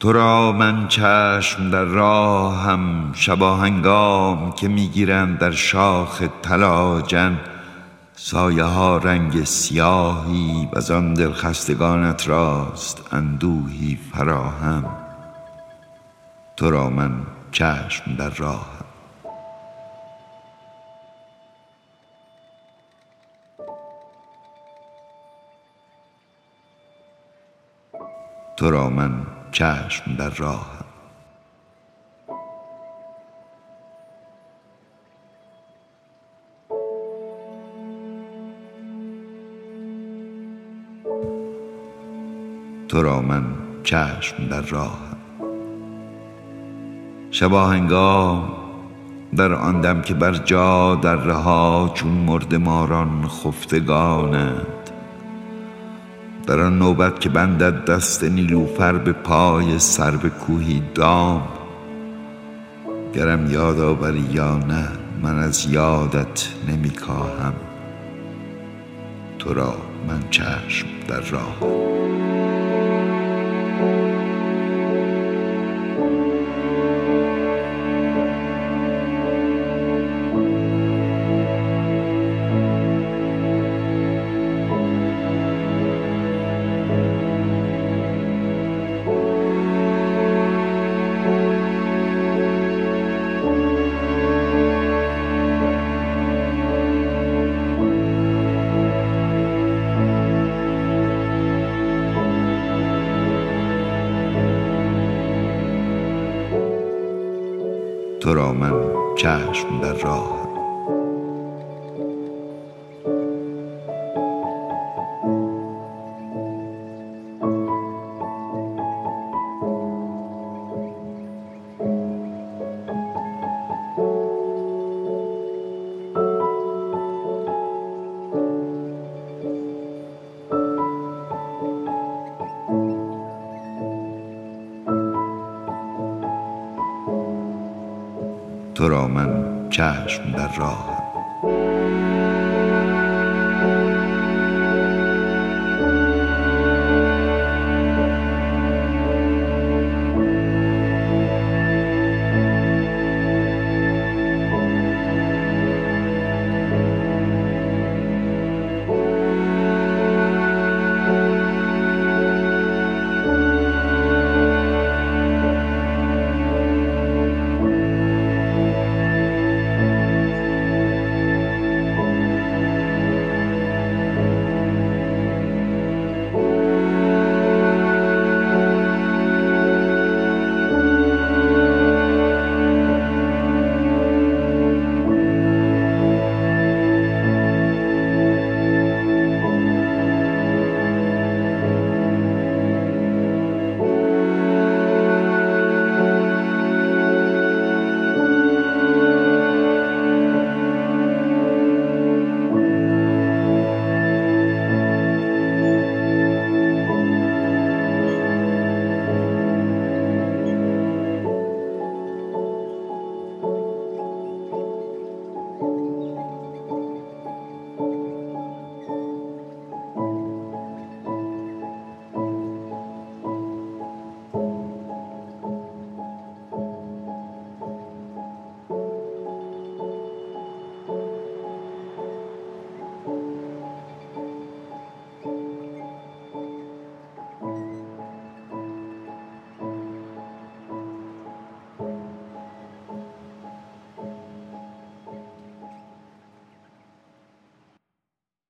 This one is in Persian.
تو را من چشم در راه هم شباهنگام که میگیرند در شاخ تلاجن سایه ها رنگ سیاهی و زان دلخستگانت راست اندوهی فراهم. تو را من چشم در راه هم. تو را من چشم در راه هم. تو را من چشم در راه هم. شباهنگام در آن دم که بر جا در رها چون مرده ماران خفتگانند، در آن نوبت که بندد دست نیلوفر به پای سرو کوهی دام، گرم یاد آوری یا نه من از یادت نمیکاهم. تو را من چشم در راه هم. تو را من چشم در راه هم. تو را من چشم در راه